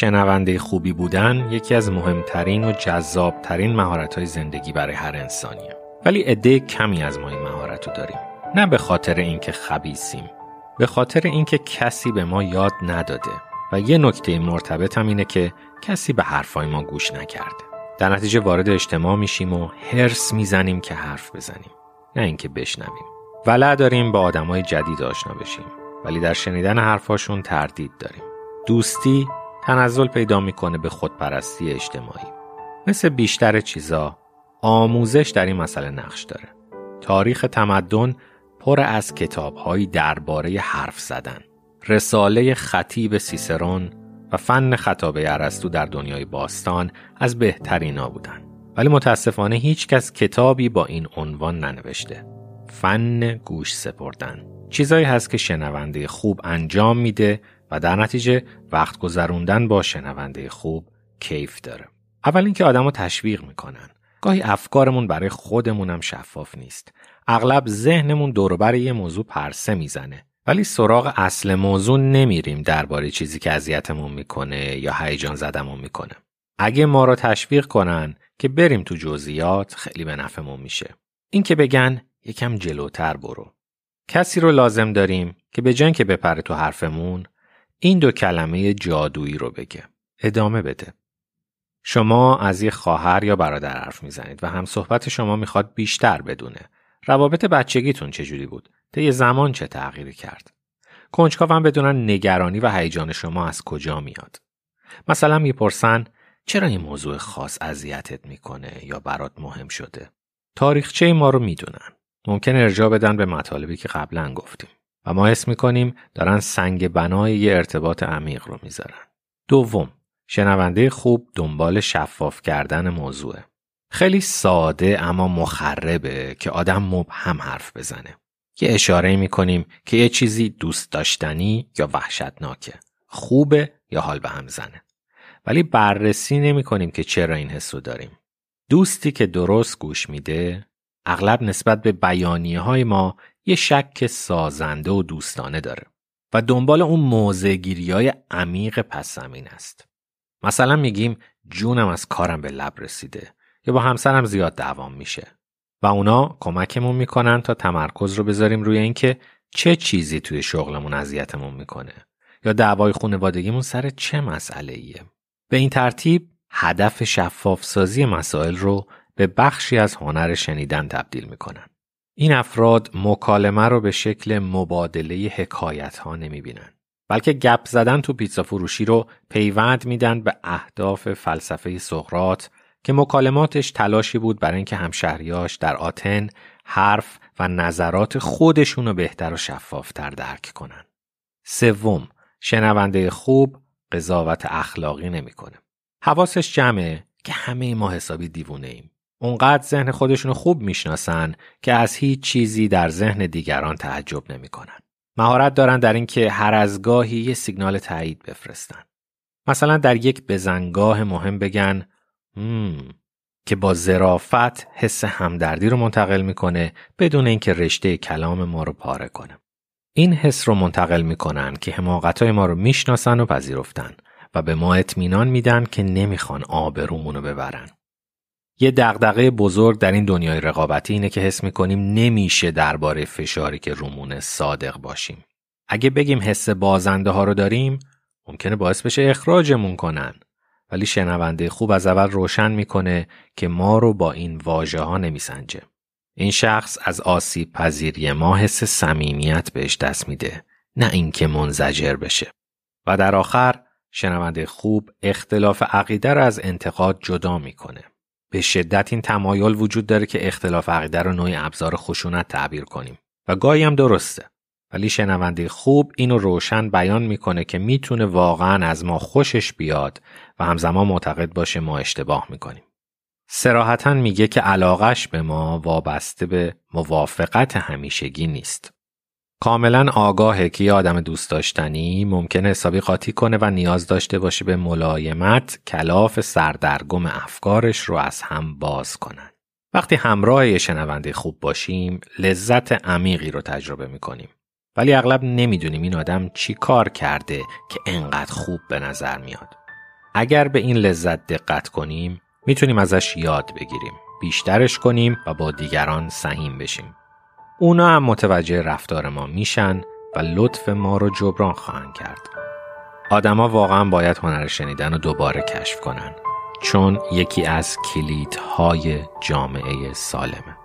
شنونده خوبی بودن یکی از مهمترین و جذابترین مهارت‌های زندگی برای هر انسانیه. ولی عده کمی از ما این مهارت رو داریم. نه به خاطر اینکه خبیثیم، به خاطر اینکه کسی به ما یاد نداده. و یه نکته مرتبط هم اینه که کسی به حرفای ما گوش نکرده. در نتیجه وارد اجتماع میشیم و هرس میزنیم که حرف بزنیم، نه اینکه بشنویم. ولع داریم با آدمای جدید آشنا بشیم، ولی در شنیدن حرفاشون تردید داریم. دوستی تنزل پیدا میکنه به خودپرستی اجتماعی. مثل بیشتر چیزا، آموزش در این مسئله نقش داره. تاریخ تمدن پر از کتاب‌های درباره حرف زدن. رساله خطیب سیسرون و فن خطابه ارسطو در دنیای باستان از بهترینا بودن. ولی متاسفانه هیچ کس کتابی با این عنوان ننوشته. فن گوش سپردن. چیزایی هست که شنونده خوب انجام میده و در نتیجه وقت گذروندن با شنونده خوب کیف داره. اول اینکه آدمو تشویق میکنن. گاهی افکارمون برای خودمون هم شفاف نیست. اغلب ذهنمون دور و بر یه موضوع پرسه میزنه، ولی سراغ اصل موضوع نمیریم درباره چیزی که اذیتمون میکنه یا هیجان زدمون میکنه. اگه ما رو تشویق کنن که بریم تو جزئیات، خیلی به نفعمون میشه. این که بگن یکم جلوتر برو. کسی رو لازم داریم که به جنگ بپره تو حرفمون، این دو کلمه جادویی رو بگه. ادامه بده. شما از یه خواهر یا برادر حرف میزنید و همصحبت شما میخواد بیشتر بدونه روابط بچگیتون چجوری بود، طی زمان چه تغییری کرد. کنجکاوم بدونن نگرانی و هیجان شما از کجا میاد. مثلا میپرسن چرا این موضوع خاص اذیتت میکنه یا برات مهم شده. تاریخچه ما رو میدونن. ممکن ارجاع بدن به مطالبی که قبلا گفتیم و ما حس میکنیم دارن سنگ بنای یه ارتباط عمیق رو میذارن. دوم، شنونده خوب دنبال شفاف کردن موضوعه. خیلی ساده اما مخربه که آدم مبهم حرف بزنه. یه اشاره میکنیم که یه چیزی دوست داشتنی یا وحشتناکه، خوبه یا حال به هم زنه، ولی بررسی نمیکنیم که چرا این حسو داریم. دوستی که درست گوش میده اغلب نسبت به بیانیه های ما یه شک سازنده و دوستانه داره و دنبال اون موضع‌گیری های عمیق پس‌زمین است. مثلا میگیم جونم از کارم به لب رسیده یا با همسرم زیاد دعوام میشه و اونا کمکمون میکنن تا تمرکز رو بذاریم روی اینکه چه چیزی توی شغلمون اذیتمون میکنه یا دعوای خانوادگیمون سر چه مسئله‌ایه. به این ترتیب هدف شفاف سازی مسائل رو به بخشی از هنر شنیدن تبدیل میکنن. این افراد مکالمه رو به شکل مبادله حکایت ها نمیبینن، بلکه گپ زدن تو پیتزا فروشی رو پیوند میدن به اهداف فلسفه سقراط که مکالماتش تلاشی بود برای اینکه همشهریاش در آتن حرف و نظرات خودشون رو بهتر و شفافتر درک کنن. سوم، شنونده خوب قضاوت اخلاقی نمیکنه. حواسش جمعه که همه ما حسابی دیوونه ایم. اونقدر ذهن خودشون رو خوب میشناسن که از هیچ چیزی در ذهن دیگران تعجب نمیکنن. مهارت دارن در این که هر از گاهی یه سیگنال تایید بفرستن. مثلا در یک بزنگاه مهم بگن که با ظرافت حس همدردی رو منتقل میکنه بدون اینکه رشته کلام ما رو پاره کنه. این حس رو منتقل میکنن که حماقتای ما رو میشناسن و پذیرفتن و به ما اطمینان میدن که نمیخوان آبرومون رو ببرن. یه دغدغه بزرگ در این دنیای رقابتی اینه که حس می‌کنیم نمیشه درباره فشاری که رومونه صادق باشیم. اگه بگیم حس بازنده ها رو داریم، ممکنه باعث بشه اخراجمون کنن. ولی شنونده خوب از اول روشن می‌کنه که ما رو با این واژه‌ها نمیسنجه. این شخص از آسیب پذیری ما حس صمیمیت بهش دست میده، نه اینکه منزجر بشه. و در آخر شنونده خوب اختلاف عقیده رو از انتقاد جدا می‌کنه. به شدت این تمایل وجود داره که اختلاف عقیده رو نوعی ابزار خشونت تعبیر کنیم و گاهی هم درسته، ولی شنونده خوب اینو روشن بیان میکنه که میتونه واقعا از ما خوشش بیاد و همزمان معتقد باشه ما اشتباه میکنیم. صراحتاً میگه که علاقش به ما وابسته به موافقت همیشگی نیست. کاملا آگاهه که یه آدم دوست داشتنی ممکنه حسابی قاطی کنه و نیاز داشته باشه به ملایمت کلاف سردرگم افکارش رو از هم باز کنن. وقتی همراه یه شنونده خوب باشیم لذت عمیقی رو تجربه میکنیم، ولی اغلب نمیدونیم این آدم چی کار کرده که انقدر خوب به نظر میاد. اگر به این لذت دقت کنیم میتونیم ازش یاد بگیریم، بیشترش کنیم و با دیگران سهیم بشیم. اونا هم متوجه رفتار ما میشن و لطف ما رو جبران خواهند کرد. آدما واقعا باید هنر شنیدن رو دوباره کشف کنن، چون یکی از کلیدهای جامعه سالمه.